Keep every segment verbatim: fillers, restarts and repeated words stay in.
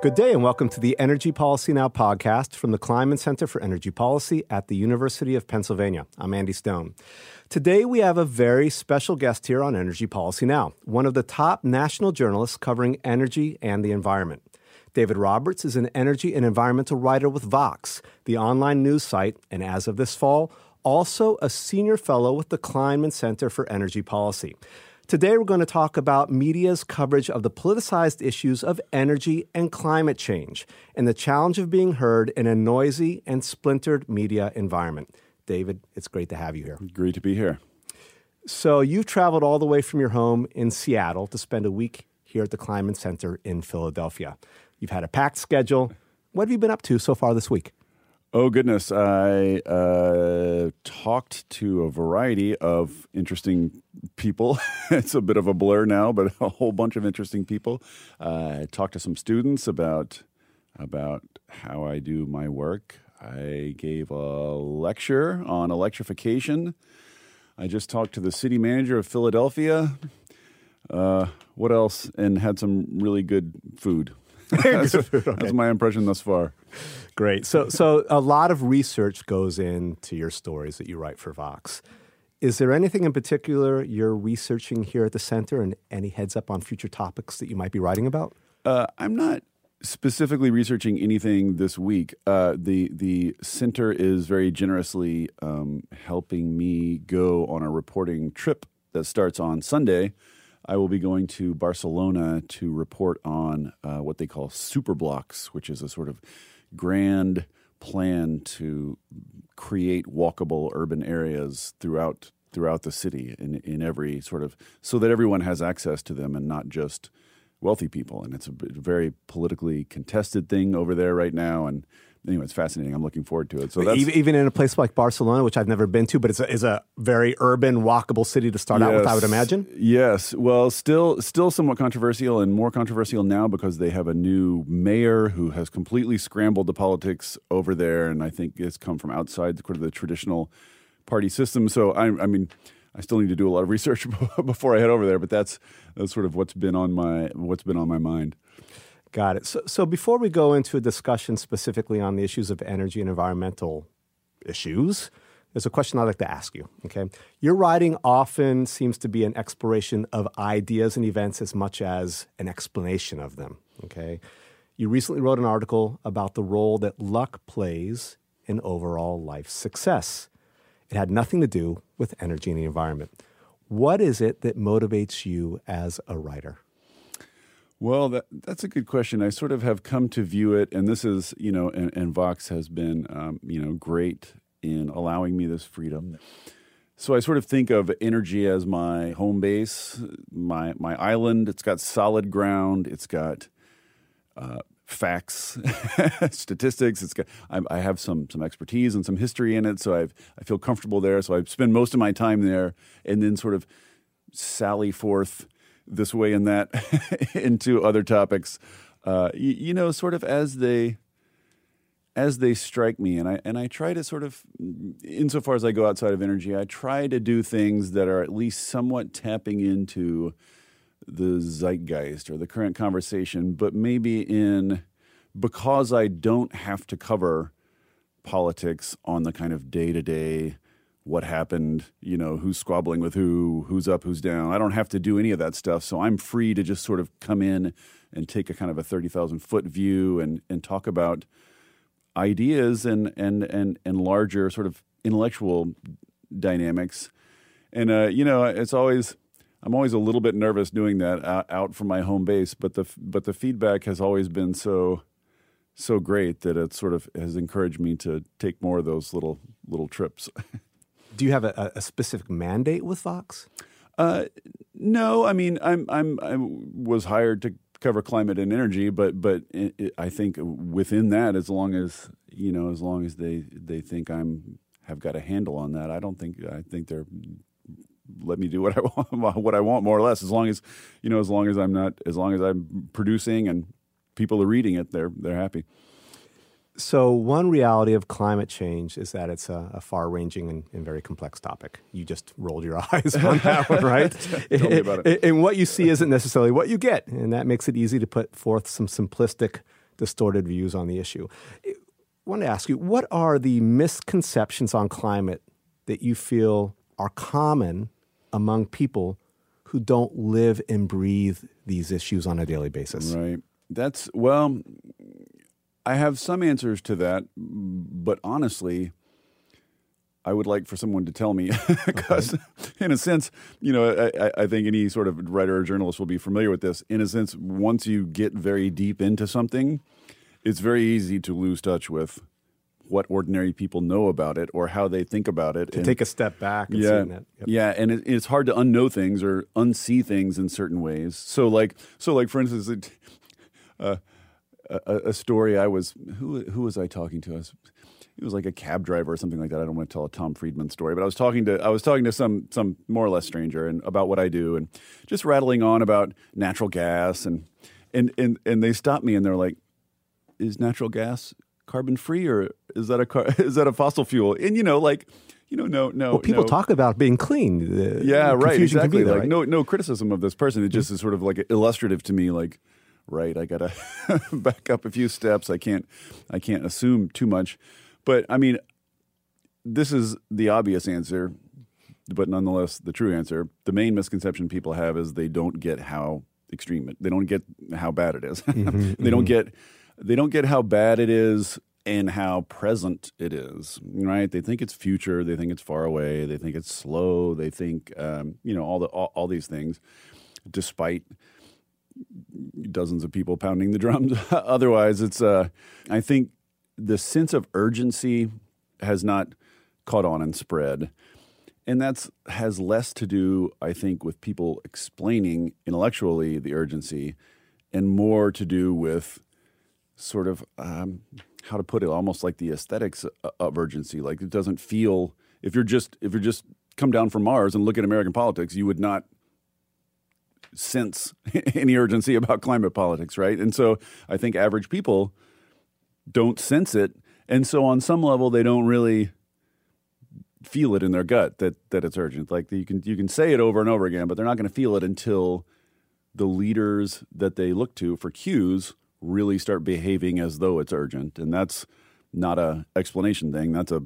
Good day and welcome to the Energy Policy Now podcast from the Kleiman Center for Energy Policy at the University of Pennsylvania. I'm Andy Stone. Today we have a very special guest here on Energy Policy Now, one of the top national journalists covering energy and the environment. David Roberts is an energy and environmental writer with Vox, the online news site, and as of this fall, also a senior fellow with the Kleiman Center for Energy Policy. Today, we're going to talk about media's coverage of the politicized issues of energy and climate change and the challenge of being heard in a noisy and splintered media environment. David, it's great to have you here. Great to be here. So you've traveled all the way from your home in Seattle to spend a week here at the Kleiman Center in Philadelphia. You've had a packed schedule. What have you been up to so far this week? Oh, goodness. I uh, talked to a variety of interesting people. It's a bit of a blur now, but a whole bunch of interesting people. Uh, I talked to some students about, about how I do my work. I gave a lecture on electrification. I just talked to the city manager of Philadelphia. Uh, what else? And had some really good food. that's, okay. that's my impression thus far. Great. So so a lot of research goes into your stories that you write for Vox. Is there anything in particular you're researching here at the center, and any heads up on future topics that you might be writing about? Uh, I'm not specifically researching anything this week. Uh, the, the center is very generously um, helping me go on a reporting trip that starts on Sunday. I will be going to Barcelona to report on uh, what they call superblocks, which is a sort of grand plan to create walkable urban areas throughout throughout the city in, in every sort of, so that everyone has access to them and not just wealthy people. And it's a very politically contested thing over there right now. And anyway, it's fascinating. I'm looking forward to it. So that's, even in a place like Barcelona, which I've never been to, but it's a, is a very urban, walkable city to start yes, out with, I would imagine. Yes. Well, still still somewhat controversial, and more controversial now because they have a new mayor who has completely scrambled the politics over there, and I think it's come from outside the, the traditional party system. So, I, I mean, I still need to do a lot of research before I head over there, but that's that's sort of what's been on my what's been on my mind. Got it. So, so before we go into a discussion specifically on the issues of energy and environmental issues, there's a question I'd like to ask you, okay? Your writing often seems to be an exploration of ideas and events as much as an explanation of them, okay? You recently wrote an article about the role that luck plays in overall life success. It had nothing to do with energy and the environment. What is it that motivates you as a writer? Well, that, that's a good question. I sort of have come to view it, and this is, you know, and, and Vox has been, um, you know, great in allowing me this freedom. So I sort of think of energy as my home base, my my island. It's got solid ground. It's got uh, facts, statistics. It's got. I, I have some some expertise and some history in it, so I've I feel comfortable there. So I spend most of my time there, and then sort of sally forth this way and that into other topics, uh, you, you know, sort of as they as they strike me. And I and I try to sort of, insofar as I go outside of energy, I try to do things that are at least somewhat tapping into the zeitgeist or the current conversation, but maybe in, because I don't have to cover politics on the kind of day-to-day, what happened, you know, who's squabbling with who, who's up, who's down. I don't have to do any of that stuff, so I'm free to just sort of come in and take a kind of a thirty thousand foot view and, and talk about ideas and, and, and, and larger sort of intellectual dynamics. And, uh, you know, it's always – I'm always a little bit nervous doing that out from my home base, but the but the feedback has always been so – so great that it sort of has encouraged me to take more of those little little trips. Do you have a, a specific mandate with Vox? Uh, no, I mean, I'm, I'm, I was hired to cover climate and energy, but but it, it, I think within that, as long as you know, as long as they, they think I'm have got a handle on that, I don't think I think they're let me do what I want, what I want more or less. As long as you know, as long as I'm not, as long as I'm producing and people are reading it, they're they're happy. So one reality of climate change is that it's a, a far-ranging and, and very complex topic. You just rolled your eyes on that one, right? Tell me about it. And what you see isn't necessarily what you get, and that makes it easy to put forth some simplistic distorted views on the issue. I want to ask you, what are the misconceptions on climate that you feel are common among people who don't live and breathe these issues on a daily basis? Right. That's, well, I have some answers to that, but honestly, I would like for someone to tell me, because okay. in a sense, you know, I, I think any sort of writer or journalist will be familiar with this. In a sense, once you get very deep into something, it's very easy to lose touch with what ordinary people know about it or how they think about it. To and, take a step back and yeah, see that. Yep. Yeah, and it, it's hard to unknow things or unsee things in certain ways. So like, so like for instance, it, uh, a, a story I was, who who was I talking to? I was, it was like a cab driver or something like that. I don't want to tell a Tom Friedman story, but I was talking to I was talking to some some more or less stranger and about what I do and just rattling on about natural gas and and and, and they stopped me and they're like, "Is natural gas carbon free or is that a car, is that a fossil fuel?" And you know, like, you know, no, no. Well, people no. talk about being clean. The yeah, right. Exactly. There, like right? no no criticism of this person. It just mm-hmm. is sort of like illustrative to me. Like, right, I gotta back up a few steps. I can't I can't assume too much. But, I mean, this is the obvious answer, but nonetheless the true answer. The main misconception people have is they don't get how extreme it – they don't get how bad it is. Mm-hmm, they mm-hmm. don't get they don't get how bad it is and how present it is, right? They think it's future. They think it's far away. They think it's slow. They think, um, you know, all the all, all these things despite – dozens of people pounding the drums. Otherwise, it's uh, – I think – the sense of urgency has not caught on and spread. And that's has less to do, I think, with people explaining intellectually the urgency and more to do with sort of um, how to put it, almost like the aesthetics of urgency. Like it doesn't feel – if you're just if you're just come down from Mars and look at American politics, you would not sense any urgency about climate politics, right? And so I think average people – don't sense it, and so on some level they don't really feel it in their gut that that it's urgent. Like you can you can say it over and over again, but they're not going to feel it until the leaders that they look to for cues really start behaving as though it's urgent. And that's not a explanation thing. That's a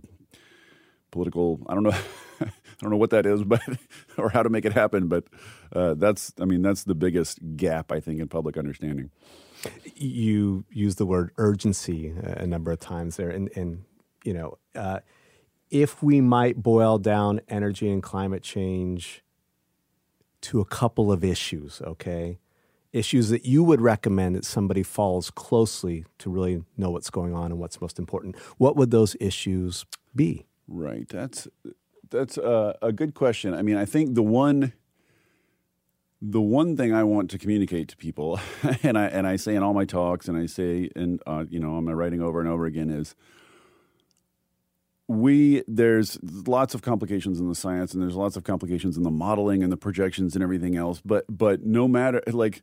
political. I don't know. I don't know what that is, but or how to make it happen. But uh, that's. I mean, that's the biggest gap I think in public understanding. You use the word urgency a number of times there. And, and you know, uh, if we might boil down energy and climate change to a couple of issues, okay, issues that you would recommend that somebody follows closely to really know what's going on and what's most important, what would those issues be? Right. That's, that's a, a good question. I mean, I think the one... The one thing I want to communicate to people, and I and I say in all my talks, and I say in uh, you know on my writing over and over again, is we there's lots of complications in the science, and there's lots of complications in the modeling and the projections and everything else. But but no matter like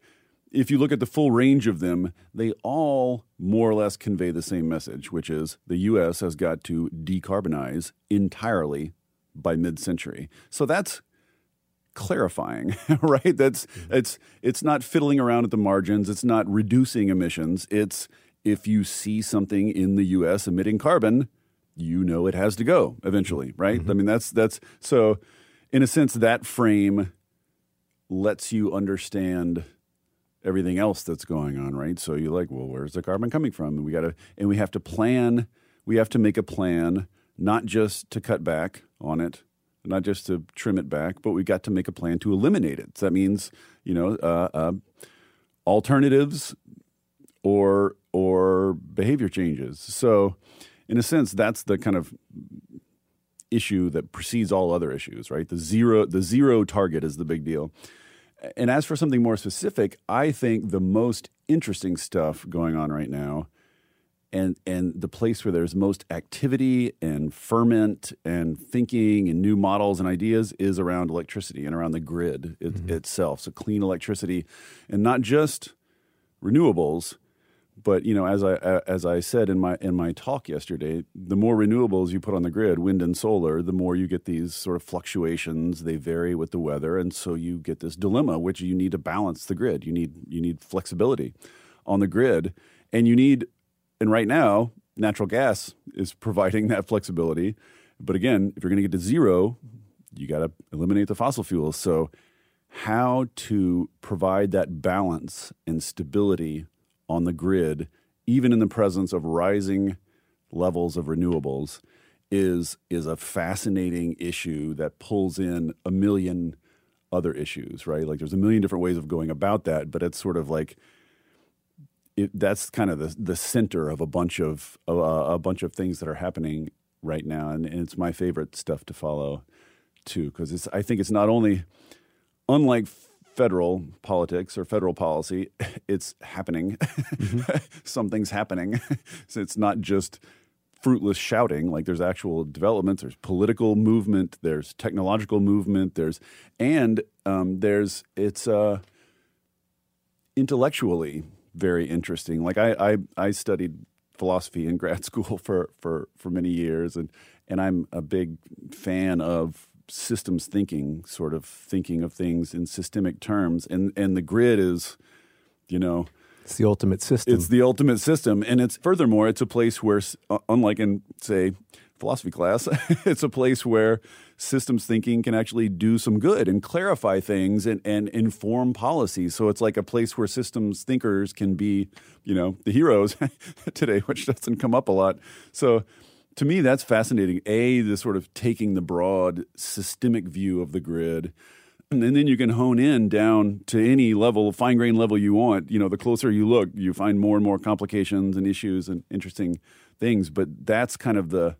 if you look at the full range of them, they all more or less convey the same message, which is the U S has got to decarbonize entirely by mid-century. So that's clarifying, right? That's it's it's not fiddling around at the margins. It's not reducing emissions. It's if you see something in the U S emitting carbon, you know it has to go eventually, right? Mm-hmm. I mean, that's that's so. In a sense, that frame lets you understand everything else that's going on, right? So you're like, well, where's the carbon coming from? And we got to and we have to plan. We have to make a plan, not just to cut back on it. Not just to trim it back, but we got to make a plan to eliminate it. So that means, you know, uh, uh, alternatives or or behavior changes. So, in a sense, that's the kind of issue that precedes all other issues, right? The zero the zero target is the big deal. And as for something more specific, I think the most interesting stuff going on right now. And and the place where there's most activity and ferment and thinking and new models and ideas is around electricity and around the grid it, mm-hmm. itself. So clean electricity, and not just renewables, but you know, as I as I said in my in my talk yesterday, the more renewables you put on the grid, wind and solar, the more you get these sort of fluctuations. They vary with the weather, and so you get this dilemma, which you need to balance the grid. You need you need flexibility on the grid. And you need, and right now, natural gas is providing that flexibility. But again, if you're going to get to zero, you got to eliminate the fossil fuels. So how to provide that balance and stability on the grid, even in the presence of rising levels of renewables, is is a fascinating issue that pulls in a million other issues, right? Like there's a million different ways of going about that, but it's sort of like it, that's kind of the the center of a bunch of uh, a bunch of things that are happening right now, and, and it's my favorite stuff to follow too, because it's I think it's not only unlike federal politics or federal policy, it's happening. Mm-hmm. Something's happening. So it's not just fruitless shouting. Like there's actual developments, there's political movement, there's technological movement, there's and um, there's it's uh, intellectually very interesting. Like I, I I studied philosophy in grad school for for for many years, and and I'm a big fan of systems thinking, sort of thinking of things in systemic terms, and and the grid is, you know. It's the ultimate system. It's the ultimate system. And it's furthermore, it's a place where, unlike in, say, philosophy class, it's a place where systems thinking can actually do some good and clarify things and, and inform policy. So it's like a place where systems thinkers can be, you know, the heroes today, which doesn't come up a lot. So to me, that's fascinating. A, the sort of taking the broad systemic view of the grid. And then you can hone in down to any level, fine-grained level you want. You know, the closer you look, you find more and more complications and issues and interesting things. But that's kind of the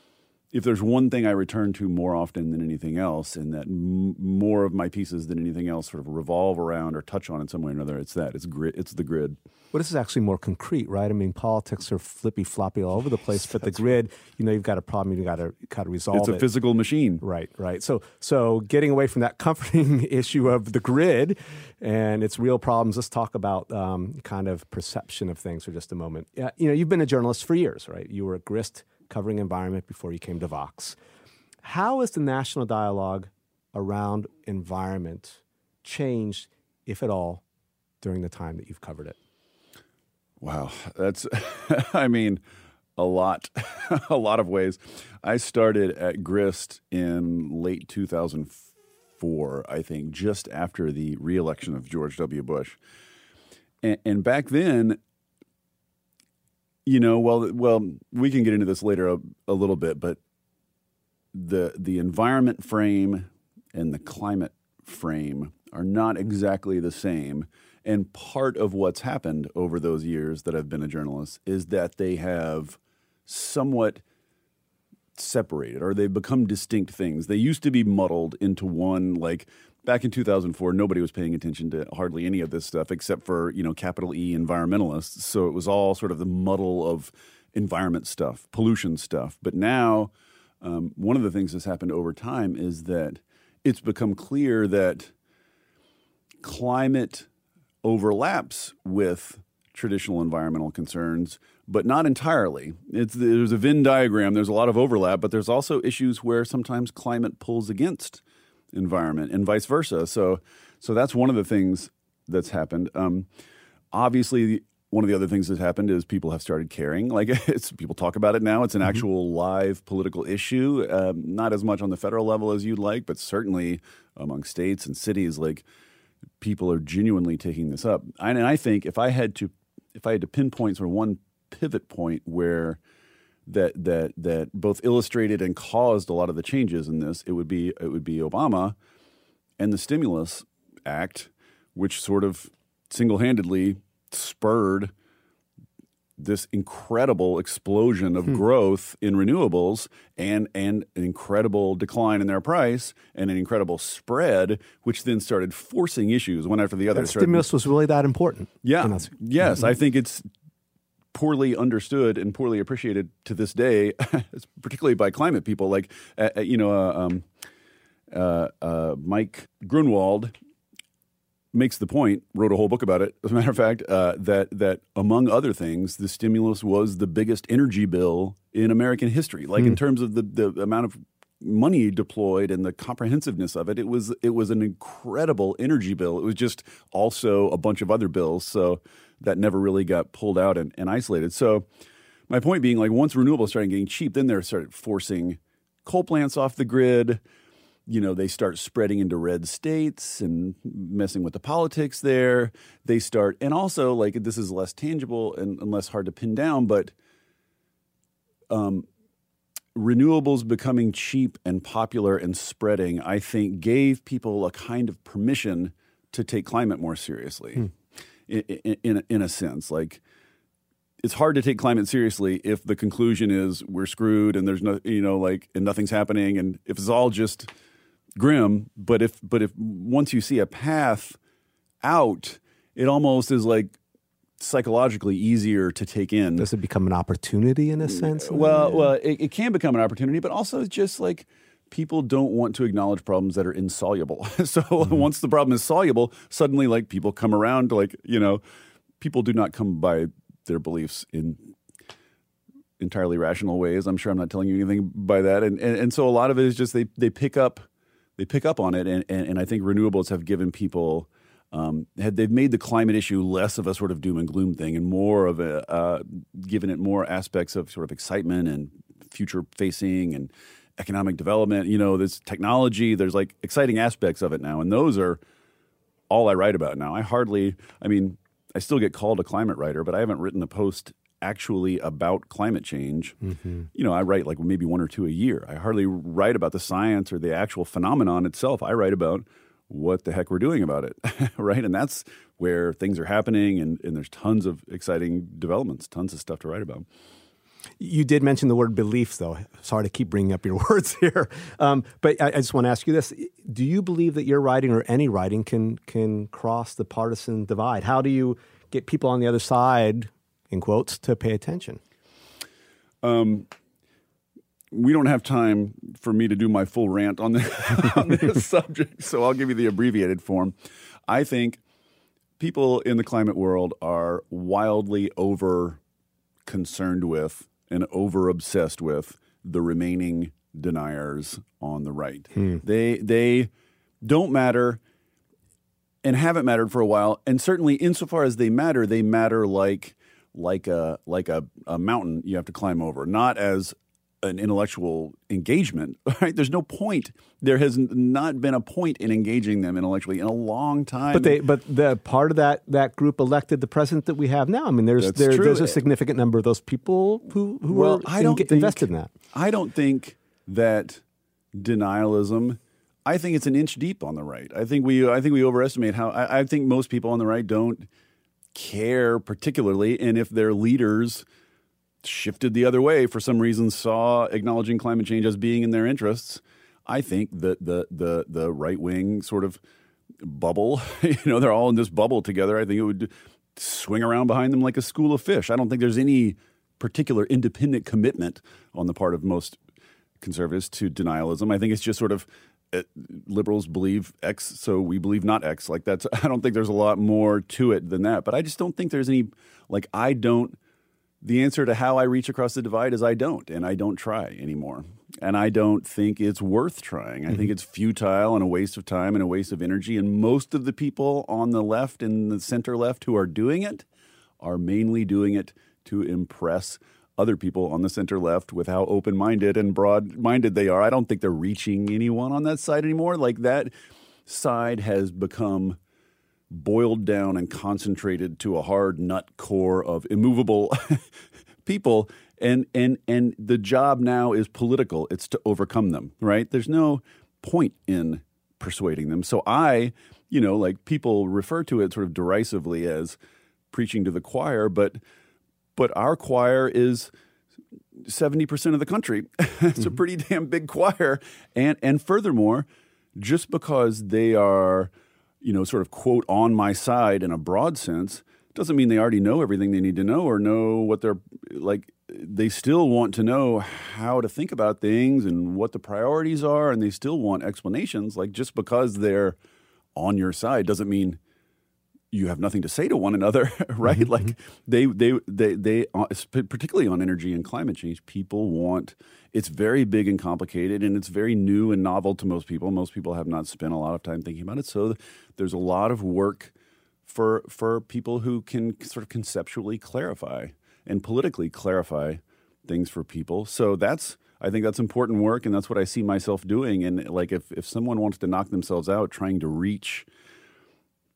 – if there's one thing I return to more often than anything else, and that m- more of my pieces than anything else sort of revolve around or touch on in some way or another, it's that. It's grid. It's the grid. Well, this is actually more concrete, right? I mean, politics are flippy-floppy all over the place, but the grid, you know, you've got a problem, you've got to, got to resolve it. It's a it. physical machine. Right, right. So so getting away from that comforting issue of the grid and its real problems, let's talk about um, kind of perception of things for just a moment. Uh, you know, you've been a journalist for years, right? You were at Grist covering environment before you came to Vox. How has the national dialogue around environment changed, if at all, during the time that you've covered it? Wow, that's, I mean, a lot, a lot of ways. I started at Grist in late two thousand four, I think, just after the re-election of George W. Bush. And, and back then, you know, well, well, we can get into this later a, a little bit, but the the environment frame and the climate frame are not exactly the same. And part of what's happened over those years that I've been a journalist is that they have somewhat separated, or they've become distinct things. They used to be muddled into one, like back in two thousand four, nobody was paying attention to hardly any of this stuff except for, you know, capital E environmentalists. So it was all sort of the muddle of environment stuff, pollution stuff. But now um, one of the things that's happened over time is that it's become clear that climate overlaps with traditional environmental concerns, but not entirely. It's, there's a Venn diagram. There's a lot of overlap, but there's also issues where sometimes climate pulls against environment and vice versa. So so that's one of the things that's happened. Um, obviously, one of the other things that's happened is people have started caring. Like it's people talk about it now. It's an mm-hmm. actual live political issue, um, not as much on the federal level as you'd like, but certainly among states and cities, like people are genuinely taking this up. And I think if I had to if I had to pinpoint sort of one pivot point where that that that both illustrated and caused a lot of the changes in this, it would be it would be Obama and the stimulus act, which sort of single-handedly spurred this incredible explosion of hmm. growth in renewables and, and an incredible decline in their price and an incredible spread, which then started forcing issues one after the other. That stimulus was really that important. Yeah. Yes. I think it's poorly understood and poorly appreciated to this day, particularly by climate people. Like, uh, you know, uh, um, uh, uh, Mike Grunwald makes the point, wrote a whole book about it, as a matter of fact, uh, that that among other things, the stimulus was the biggest energy bill in American history, like mm. in terms of the, the amount of money deployed and the comprehensiveness of it, it was it was an incredible energy bill. It was just also a bunch of other bills, so that never really got pulled out and, and isolated. So my point being, like, once renewables started getting cheap, then they started forcing coal plants off the grid. You know, they start spreading into red states and messing with the politics there. They start – and also, like, this is less tangible and, and less hard to pin down, but um, renewables becoming cheap and popular and spreading, I think, gave people a kind of permission to take climate more seriously hmm. in, in, in a sense. Like, it's hard to take climate seriously if the conclusion is we're screwed and there's no – you know, like – and nothing's happening, and if it's all just – grim, but if but if once you see a path out, it almost is like psychologically easier to take in. Does it become an opportunity in a sense? Well, well, it, it can become an opportunity, but also just like people don't want to acknowledge problems that are insoluble. So mm-hmm. once the problem is soluble, suddenly like people come around to like, you know, people do not come by their beliefs in entirely rational ways. I'm sure I'm not telling you anything by that. And and, and so a lot of it is just they they pick up They pick up on it, and, and, and I think renewables have given people um, – they've made the climate issue less of a sort of doom and gloom thing and more of a uh, – given it more aspects of sort of excitement and future-facing and economic development. You know, there's technology. There's, like, exciting aspects of it now, and those are all I write about now. I hardly – I mean, I still get called a climate writer, but I haven't written a post actually about climate change. Mm-hmm. You know, I write like maybe one or two a year. I hardly write about the science or the actual phenomenon itself. I write about what the heck we're doing about it, right? And that's where things are happening, and, and there's tons of exciting developments, tons of stuff to write about. You did mention the word beliefs, though. Sorry to keep bringing up your words here. Um, but I, I just want to ask you this. Do you believe that your writing or any writing can can cross the partisan divide? How do you get people on the other side, in quotes, to pay attention? Um, we don't have time for me to do my full rant on this, on this subject, so I'll give you the abbreviated form. I think people in the climate world are wildly over-concerned with and over-obsessed with the remaining deniers on the right. Hmm. They, they don't matter and haven't mattered for a while, and certainly insofar as they matter, they matter like... like a like a, a mountain you have to climb over, not as an intellectual engagement, right? There's no point. There has not been a point in engaging them intellectually in a long time. But they, but the part of that that group elected the president that we have now. I mean, there's there, there's a significant number of those people who who well, are I don't in, think, invested in that. I don't think that denialism. I think it's an inch deep on the right. I think we I think we overestimate how. I, I think most people on the right don't care particularly, and if their leaders shifted the other way for some reason, saw acknowledging climate change as being in their interests, I think that the the the right wing sort of bubble, you know, they're all in this bubble together. I think it would swing around behind them like a school of fish. I don't think there's any particular independent commitment on the part of most conservatives to denialism. I think it's just sort of liberals believe X, so we believe not X. Like that's, I don't think there's a lot more to it than that. But I just don't think there's any, like I don't, the answer to how I reach across the divide is I don't, and I don't try anymore. And I don't think it's worth trying. I mm-hmm. think it's futile and a waste of time and a waste of energy. And most of the people on the left and the center left who are doing it are mainly doing it to impress other people on the center left with how open-minded and broad-minded they are. I don't think they're reaching anyone on that side anymore. Like that side has become boiled down and concentrated to a hard nut core of immovable people. And, and, and the job now is political. It's to overcome them, right? There's no point in persuading them. So I, you know, like people refer to it sort of derisively as preaching to the choir, but But our choir is seventy percent of the country. It's a pretty damn big choir. And and furthermore, just because they are, you know, sort of, quote, on my side in a broad sense, doesn't mean they already know everything they need to know or know what they're, like, they still want to know how to think about things and what the priorities are, and they still want explanations. Like, just because they're on your side doesn't mean you have nothing to say to one another, right? Mm-hmm. Like they, they, they, they, particularly on energy and climate change, people want, it's very big and complicated, and it's very new and novel to most people. Most people have not spent a lot of time thinking about it. So there's a lot of work for, for people who can sort of conceptually clarify and politically clarify things for people. So that's, I think that's important work, and that's what I see myself doing. And like, if, if someone wants to knock themselves out trying to reach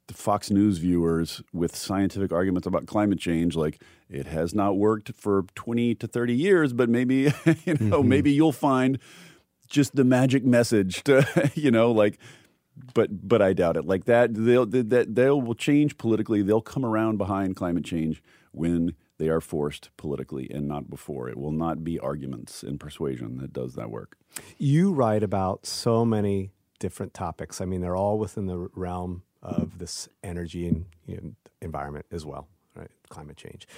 the Fox News viewers with scientific arguments about climate change, like it has not worked for twenty to thirty years, but maybe, you know, mm-hmm. maybe you'll find just the magic message to, you know, like, but, but I doubt it. Like that, they'll, that they will change politically. They'll come around behind climate change when they are forced politically and not before. It will not be arguments and persuasion that does that work. You write about so many different topics. I mean, they're all within the realm of this energy and, you know, environment as well, right? Climate change.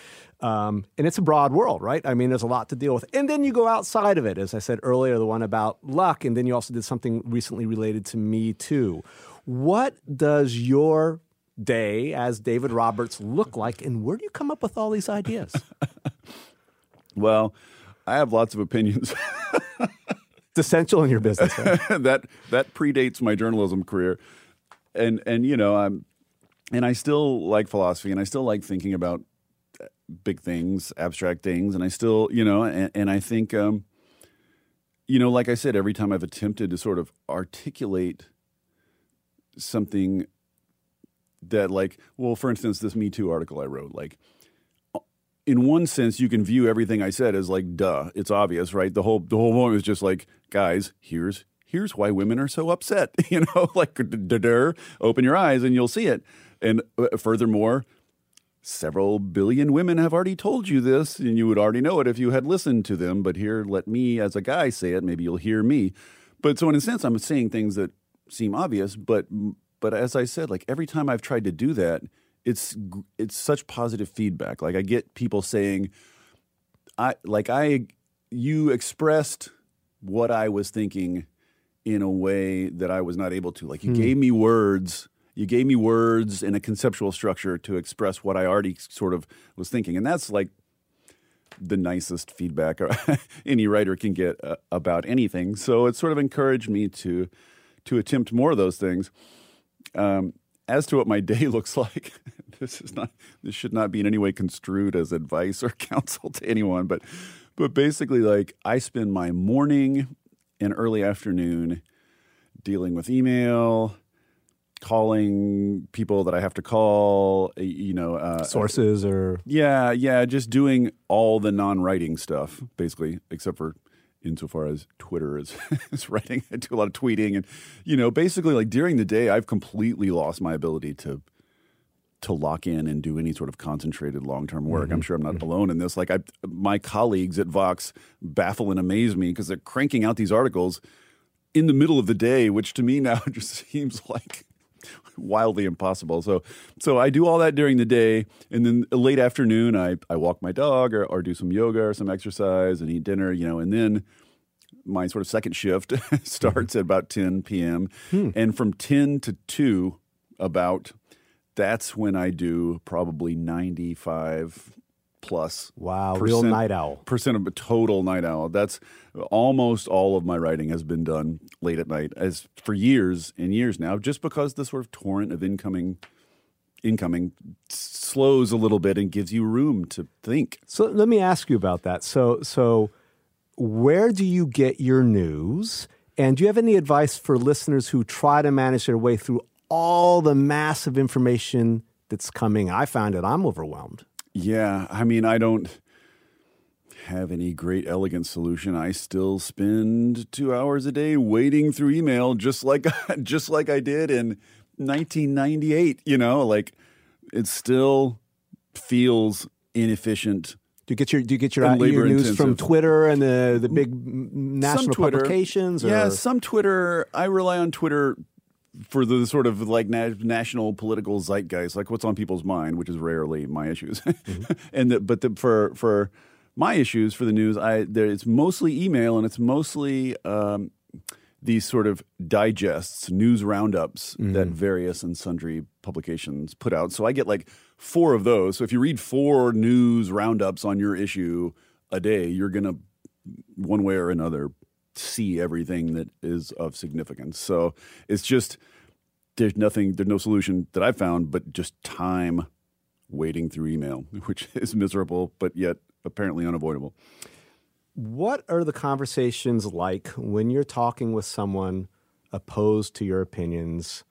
Um, and it's a broad world, right? I mean, there's a lot to deal with. And then you go outside of it, as I said earlier, the one about luck, and then you also did something recently related to Me Too. What does your day as David Roberts look like, and where do you come up with all these ideas? Well, I have lots of opinions. It's essential in your business, right? that that predates my journalism career. And, and you know, I'm, and I still like philosophy, and I still like thinking about big things, abstract things, and I still, you know, and, and I think, um, you know, like I said, every time I've attempted to sort of articulate something that, like, well, for instance, this Me Too article I wrote, like, in one sense, you can view everything I said as like, duh, it's obvious, right? The whole, the whole point was just like, guys, here's, here's why women are so upset, you know, like, open your eyes and you'll see it. And furthermore, several billion women have already told you this, and you would already know it if you had listened to them. But here, let me as a guy say it. Maybe you'll hear me. But so in a sense, I'm saying things that seem obvious. But but as I said, like every time I've tried to do that, it's it's such positive feedback. Like I get people saying, I like I you expressed what I was thinking in a way that I was not able to. Like you mm. gave me words, you gave me words and a conceptual structure to express what I already sort of was thinking. And that's like the nicest feedback any writer can get uh, about anything. So it sort of encouraged me to to attempt more of those things. Um, as to what my day looks like, this is not this should not be in any way construed as advice or counsel to anyone. But but basically, like I spend my morning in early afternoon dealing with email, calling people that I have to call, you know. Uh, Sources or... Yeah, yeah, just doing all the non-writing stuff, basically, except for insofar as Twitter is, is writing. I do a lot of tweeting. And, you know, basically, like, during the day, I've completely lost my ability to to lock in and do any sort of concentrated long-term work. Mm-hmm. I'm sure I'm not mm-hmm. alone in this. Like I, my colleagues at Vox baffle and amaze me because they're cranking out these articles in the middle of the day, which to me now just seems like wildly impossible. So so I do all that during the day, and then late afternoon I, I walk my dog or, or do some yoga or some exercise and eat dinner, you know, and then my sort of second shift starts mm-hmm. at about ten p.m. Hmm. And from ten to two about – that's when I do probably ninety-five plus. Wow, percent, real night owl. Percent of a total night owl. That's almost all of my writing has been done late at night as for years and years now, just because the sort of torrent of incoming incoming slows a little bit and gives you room to think. So let me ask you about that. So so where do you get your news? And do you have any advice for listeners who try to manage their way through all the massive information that's coming? I found it. I'm overwhelmed. Yeah. I mean, I don't have any great elegant solution. I still spend two hours a day wading through email just like, just like I did in nineteen ninety-eight, you know, like it still feels inefficient. Do you get your do you get your, your news intensive. from Twitter and the, the big national publications? Or? Yeah, some Twitter. I rely on Twitter for the sort of like na- national political zeitgeist, like what's on people's mind, which is rarely my issues. Mm-hmm. and the, but the, for for my issues, for the news, I there, it's mostly email, and it's mostly um, these sort of digests, news roundups mm-hmm. that various and sundry publications put out. So I get like four of those. So if you read four news roundups on your issue a day, you're going to, one way or another, see everything that is of significance. So it's just, there's nothing, there's no solution that I've found, but just time wading through email, which is miserable, but yet apparently unavoidable. What are the conversations like when you're talking with someone opposed to your opinions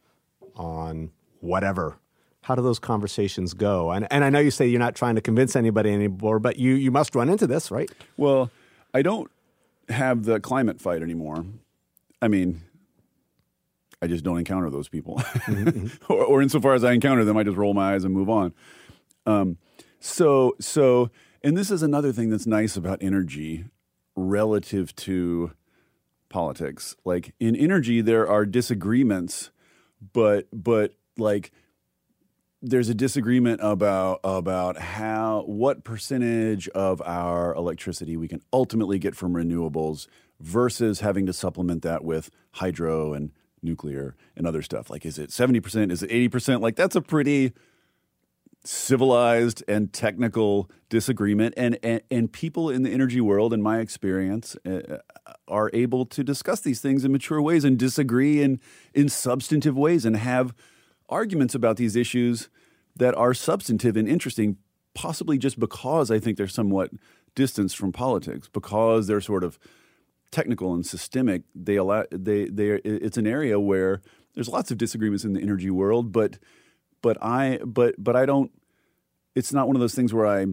on whatever? How do those conversations go? And and I know you say you're not trying to convince anybody anymore, but you, you must run into this, right? Well, I don't have the climate fight anymore. I mean, I just don't encounter those people. Mm-hmm. or, or insofar as I encounter them, I just roll my eyes and move on. Um, so so, and this is another thing that's nice about energy relative to politics. Like in energy, there are disagreements, but but like there's a disagreement about about how what percentage of our electricity we can ultimately get from renewables versus having to supplement that with hydro and nuclear and other stuff. Like, is it seventy percent? Is it eighty percent? Like, that's a pretty civilized and technical disagreement, and, and and people in the energy world, in my experience, uh, are able to discuss these things in mature ways and disagree in in substantive ways and have arguments about these issues that are substantive and interesting, possibly just because I think they're somewhat distanced from politics, because they're sort of technical and systemic. They allow they they it's an area where there's lots of disagreements in the energy world, but. But I, but but I don't. It's not one of those things where I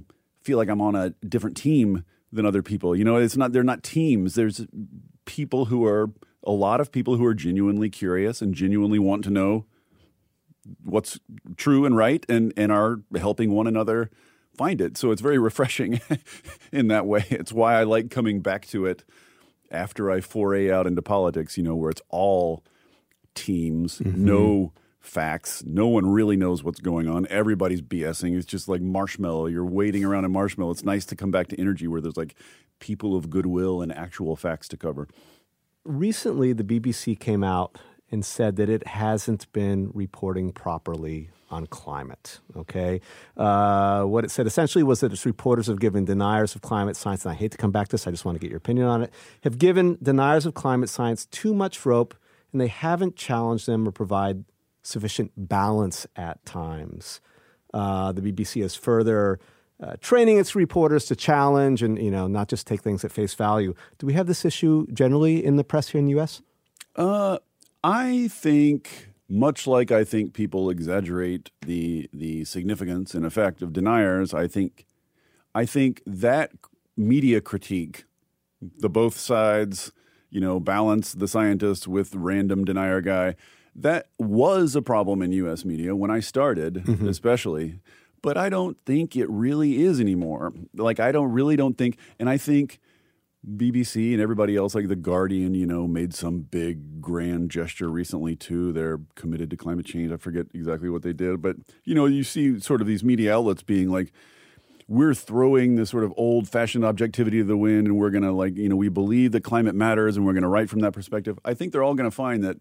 feel like I'm on a different team than other people. You know, it's not. They're not teams. There's people who are a lot of people who are genuinely curious and genuinely want to know what's true and right, and and are helping one another find it. So it's very refreshing in that way. It's why I like coming back to it after I foray out into politics. You know, where it's all teams, mm-hmm. no. Facts. No one really knows what's going on. Everybody's BSing. It's just like marshmallow. You're waiting around in marshmallow. It's nice to come back to energy where there's like people of goodwill and actual facts to cover. Recently, the B B C came out and said that it hasn't been reporting properly on climate, okay? Uh, what it said essentially was that its reporters have given deniers of climate science, and I hate to come back to this, I just want to get your opinion on it, have given deniers of climate science too much rope, and they haven't challenged them or provide sufficient balance at times. Uh, the B B C is further uh, training its reporters to challenge and, you know, not just take things at face value. Do we have this issue generally in the press here in the U S? Uh, I think, much like I think people exaggerate the the significance and effect of deniers, I think, I think that media critique, the both sides, you know, balance the scientist with random denier guy, that was a problem in U S media when I started, mm-hmm. especially, but I don't think it really is anymore. Like, I don't really don't think, and I think B B C and everybody else, like The Guardian, you know, made some big grand gesture recently too. They're committed to climate change. I forget exactly what they did, but, you know, you see sort of these media outlets being like, we're throwing this sort of old-fashioned objectivity to the wind, and we're going to, like, you know, we believe that climate matters, and we're going to write from that perspective. I think they're all going to find that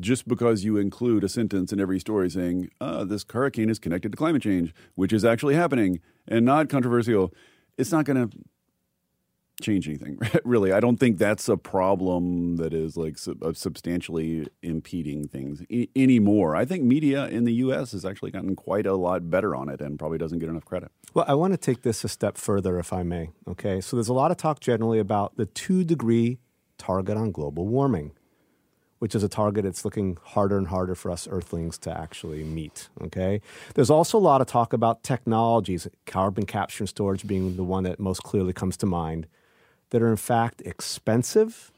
just because you include a sentence in every story saying, uh, this hurricane is connected to climate change, which is actually happening and not controversial, it's not going to change anything, really. I don't think that's a problem that is like sub- substantially impeding things I- anymore. I think media in the U S has actually gotten quite a lot better on it and probably doesn't get enough credit. Well, I want to take this a step further, if I may. Okay, so there's a lot of talk generally about the two-degree target on global warming, which is a target it's looking harder and harder for us Earthlings to actually meet, okay? There's also a lot of talk about technologies, carbon capture and storage being the one that most clearly comes to mind, that are in fact expensive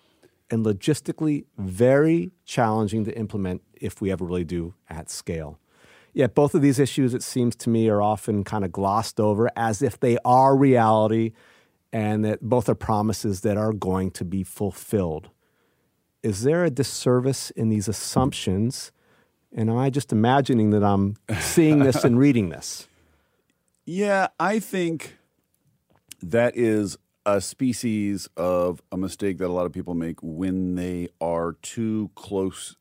and logistically very challenging to implement if we ever really do at scale. Yet both of these issues, it seems to me, are often kind of glossed over as if they are reality and that both are promises that are going to be fulfilled. Is there a disservice in these assumptions? And am I just imagining that I'm seeing this and reading this? Yeah, I think that is a species of a mistake that a lot of people make when they are too close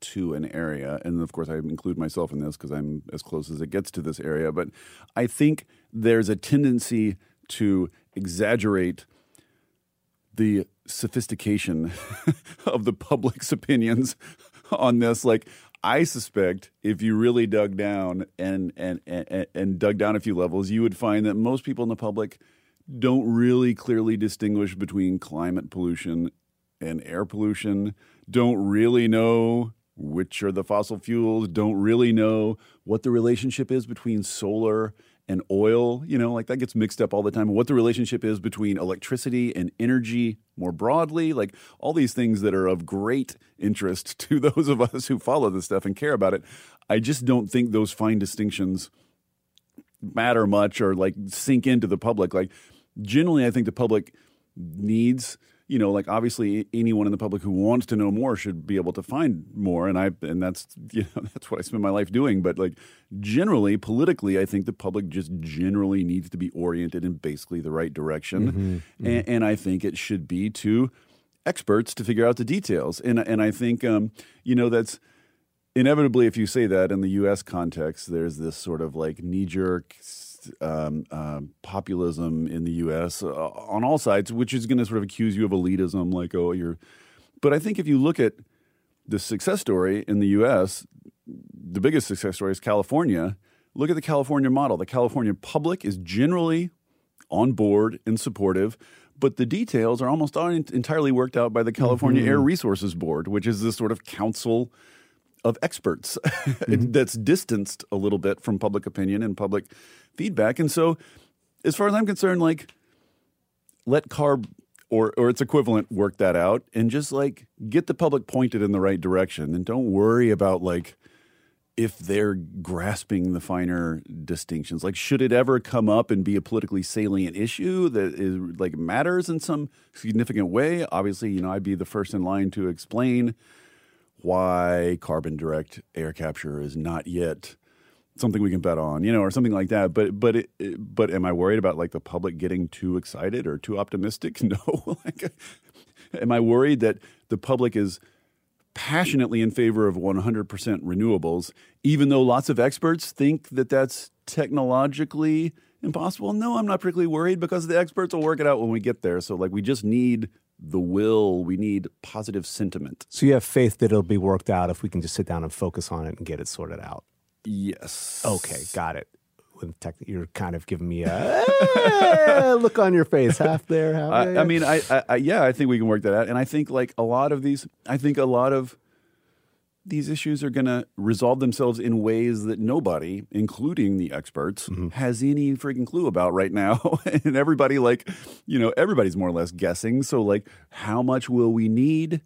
to an area. And of course, I include myself in this because I'm as close as it gets to this area. But I think there's a tendency to exaggerate the sophistication of the public's opinions on this. Like, I suspect if you really dug down and, and, and, and dug down a few levels, you would find that most people in the public don't really clearly distinguish between climate pollution and air pollution, don't really know which are the fossil fuels, don't really know what the relationship is between solar and oil. You know, like that gets mixed up all the time. What the relationship is between electricity and energy more broadly, like all these things that are of great interest to those of us who follow this stuff and care about it. I just don't think those fine distinctions matter much or like sink into the public. Like, generally, I think the public needs, you know, like obviously anyone in the public who wants to know more should be able to find more. And I, and that's, you know, that's what I spend my life doing. But like generally, politically, I think the public just generally needs to be oriented in basically the right direction. Mm-hmm, mm-hmm. And, and I think it should be to experts to figure out the details. And, and I think, um, you know, that's, inevitably, if you say that in the U S context, there's this sort of like knee-jerk um, uh, populism in the U S uh, on all sides, which is going to sort of accuse you of elitism, like, oh, you're... But I think if you look at the success story in the U S, the biggest success story is California. Look at the California model. The California public is generally on board and supportive, but the details are almost entirely worked out by the California mm-hmm. Air Resources Board, which is this sort of council of experts mm-hmm. that's distanced a little bit from public opinion and public feedback. And so as far as I'm concerned, like let CARB or, or its equivalent work that out and just like get the public pointed in the right direction. And don't worry about like if they're grasping the finer distinctions. Like should it ever come up and be a politically salient issue that is like matters in some significant way? Obviously, you know, I'd be the first in line to explain why carbon direct air capture is not yet something we can bet on, you know, or something like that. But but it, but am I worried about like the public getting too excited or too optimistic? No. Like, am I worried that the public is passionately in favor of one hundred percent renewables, even though lots of experts think that that's technologically impossible? No, I'm not particularly worried because the experts will work it out when we get there. So like we just need the will, we need positive sentiment. So you have faith that it'll be worked out if we can just sit down and focus on it and get it sorted out? Yes. Okay, got it. With tech, you're kind of giving me a hey, look on your face, half there, half I, there. I mean, I, I, I, yeah, I think we can work that out. And I think like a lot of these, I think a lot of these issues are going to resolve themselves in ways that nobody, including the experts, mm-hmm. has any freaking clue about right now. And everybody like, you know, everybody's more or less guessing. So like, how much will we need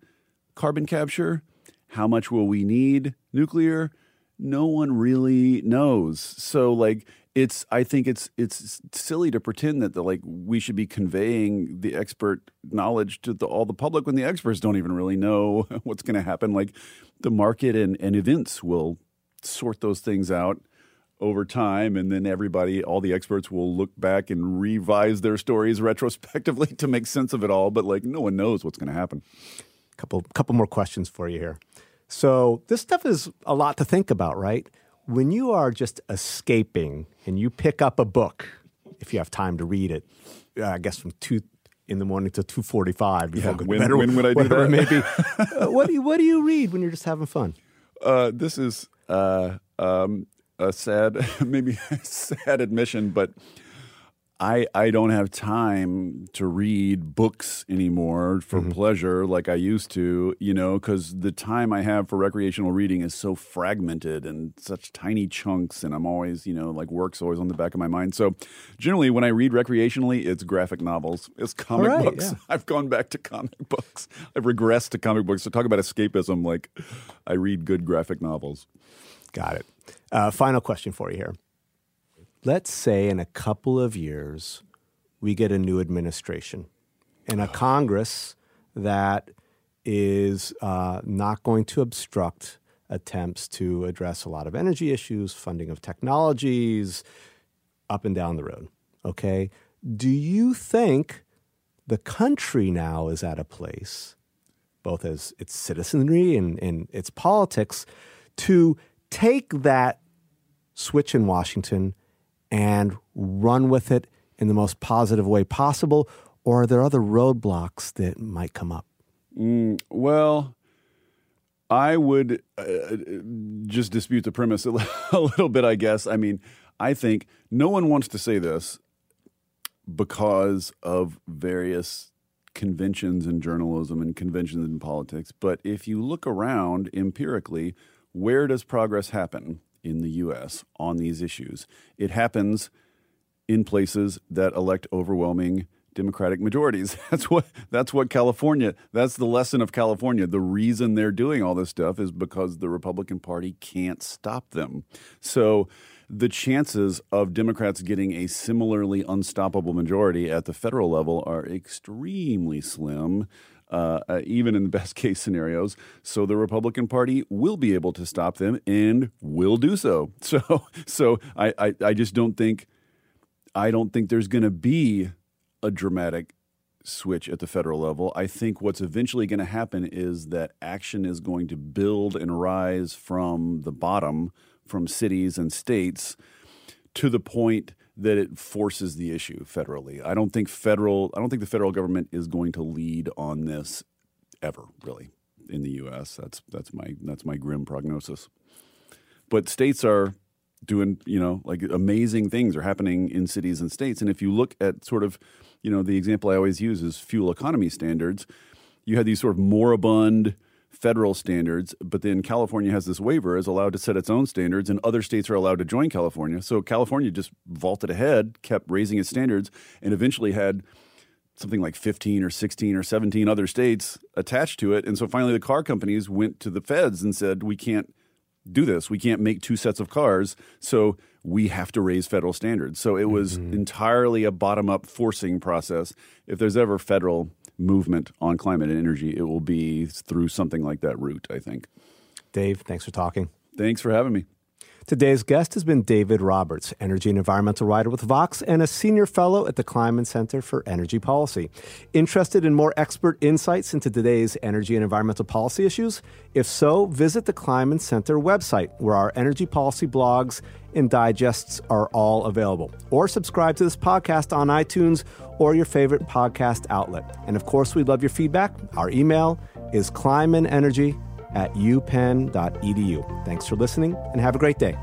carbon capture? How much will we need nuclear? No one really knows. So like, it's, I think it's, it's silly to pretend that the, like, we should be conveying the expert knowledge to the, all the public when the experts don't even really know what's going to happen. Like the market and, and events will sort those things out over time. And then everybody, all the experts will look back and revise their stories retrospectively to make sense of it all. But like, no one knows what's going to happen. Couple, couple more questions for you here. So this stuff is a lot to think about, right? When you are just escaping and you pick up a book, if you have time to read it, uh, I guess from two in the morning to two forty-five. Yeah, when, better, when would I do that? Maybe. uh, what do you What do you read when you're just having fun? Uh, this is uh, um, a sad, maybe a sad admission, but I I don't have time to read books anymore for mm-hmm. pleasure like I used to, you know, because the time I have for recreational reading is so fragmented and such tiny chunks, and I'm always, you know, like work's always on the back of my mind. So generally when I read recreationally, it's graphic novels. It's comic right, books. Yeah. I've gone back to comic books. I've regressed to comic books. So talk about escapism, like I read good graphic novels. Got it. Uh, final question for you here. Let's say in a couple of years, we get a new administration and a Congress that is uh, not going to obstruct attempts to address a lot of energy issues, funding of technologies, up and down the road, okay? Do you think the country now is at a place, both as its citizenry and, and its politics, to take that switch in Washington and run with it in the most positive way possible? Or are there other roadblocks that might come up? Mm, well, I would uh, just dispute the premise a little bit, I guess. I mean, I think no one wants to say this because of various conventions in journalism and conventions in politics. But if you look around empirically, where does progress happen in the U S on these issues? It happens in places that elect overwhelming Democratic majorities. That's what that's what California, that's the lesson of California. The reason they're doing all this stuff is because the Republican Party can't stop them. So the chances of Democrats getting a similarly unstoppable majority at the federal level are extremely slim, uh, uh, even in the best case scenarios. So the Republican Party will be able to stop them and will do so. So so I, I, I just don't think I don't think there's going to be a dramatic switch at the federal level. I think what's eventually going to happen is that action is going to build and rise from the bottom, from cities and states, to the point that it forces the issue federally. I don't think federal, I don't think the federal government is going to lead on this ever, really, in the U S. That's that's my that's my grim prognosis. But states are doing, you know, like amazing things are happening in cities and states. And if you look at sort of, you know, the example I always use is fuel economy standards. You had these sort of moribund federal standards, but then California has this waiver, is allowed to set its own standards, and other states are allowed to join California. So California just vaulted ahead, kept raising its standards, and eventually had something like fifteen or sixteen or seventeen other states attached to it. And so finally the car companies went to the feds and said, we can't do this. We can't make two sets of cars, so we have to raise federal standards. So it was mm-hmm. entirely a bottom-up forcing process. If there's ever federal movement on climate and energy, it will be through something like that route, I think. Dave, thanks for talking. Thanks for having me. Today's guest has been David Roberts, energy and environmental writer with Vox and a senior fellow at the Kleiman Center for Energy Policy. Interested in more expert insights into today's energy and environmental policy issues? If so, visit the Kleiman Center website, where our energy policy blogs and digests are all available. Or subscribe to this podcast on iTunes or your favorite podcast outlet. And of course, we love your feedback. Our email is kleiman energy at u penn dot e d u. Thanks for listening and have a great day.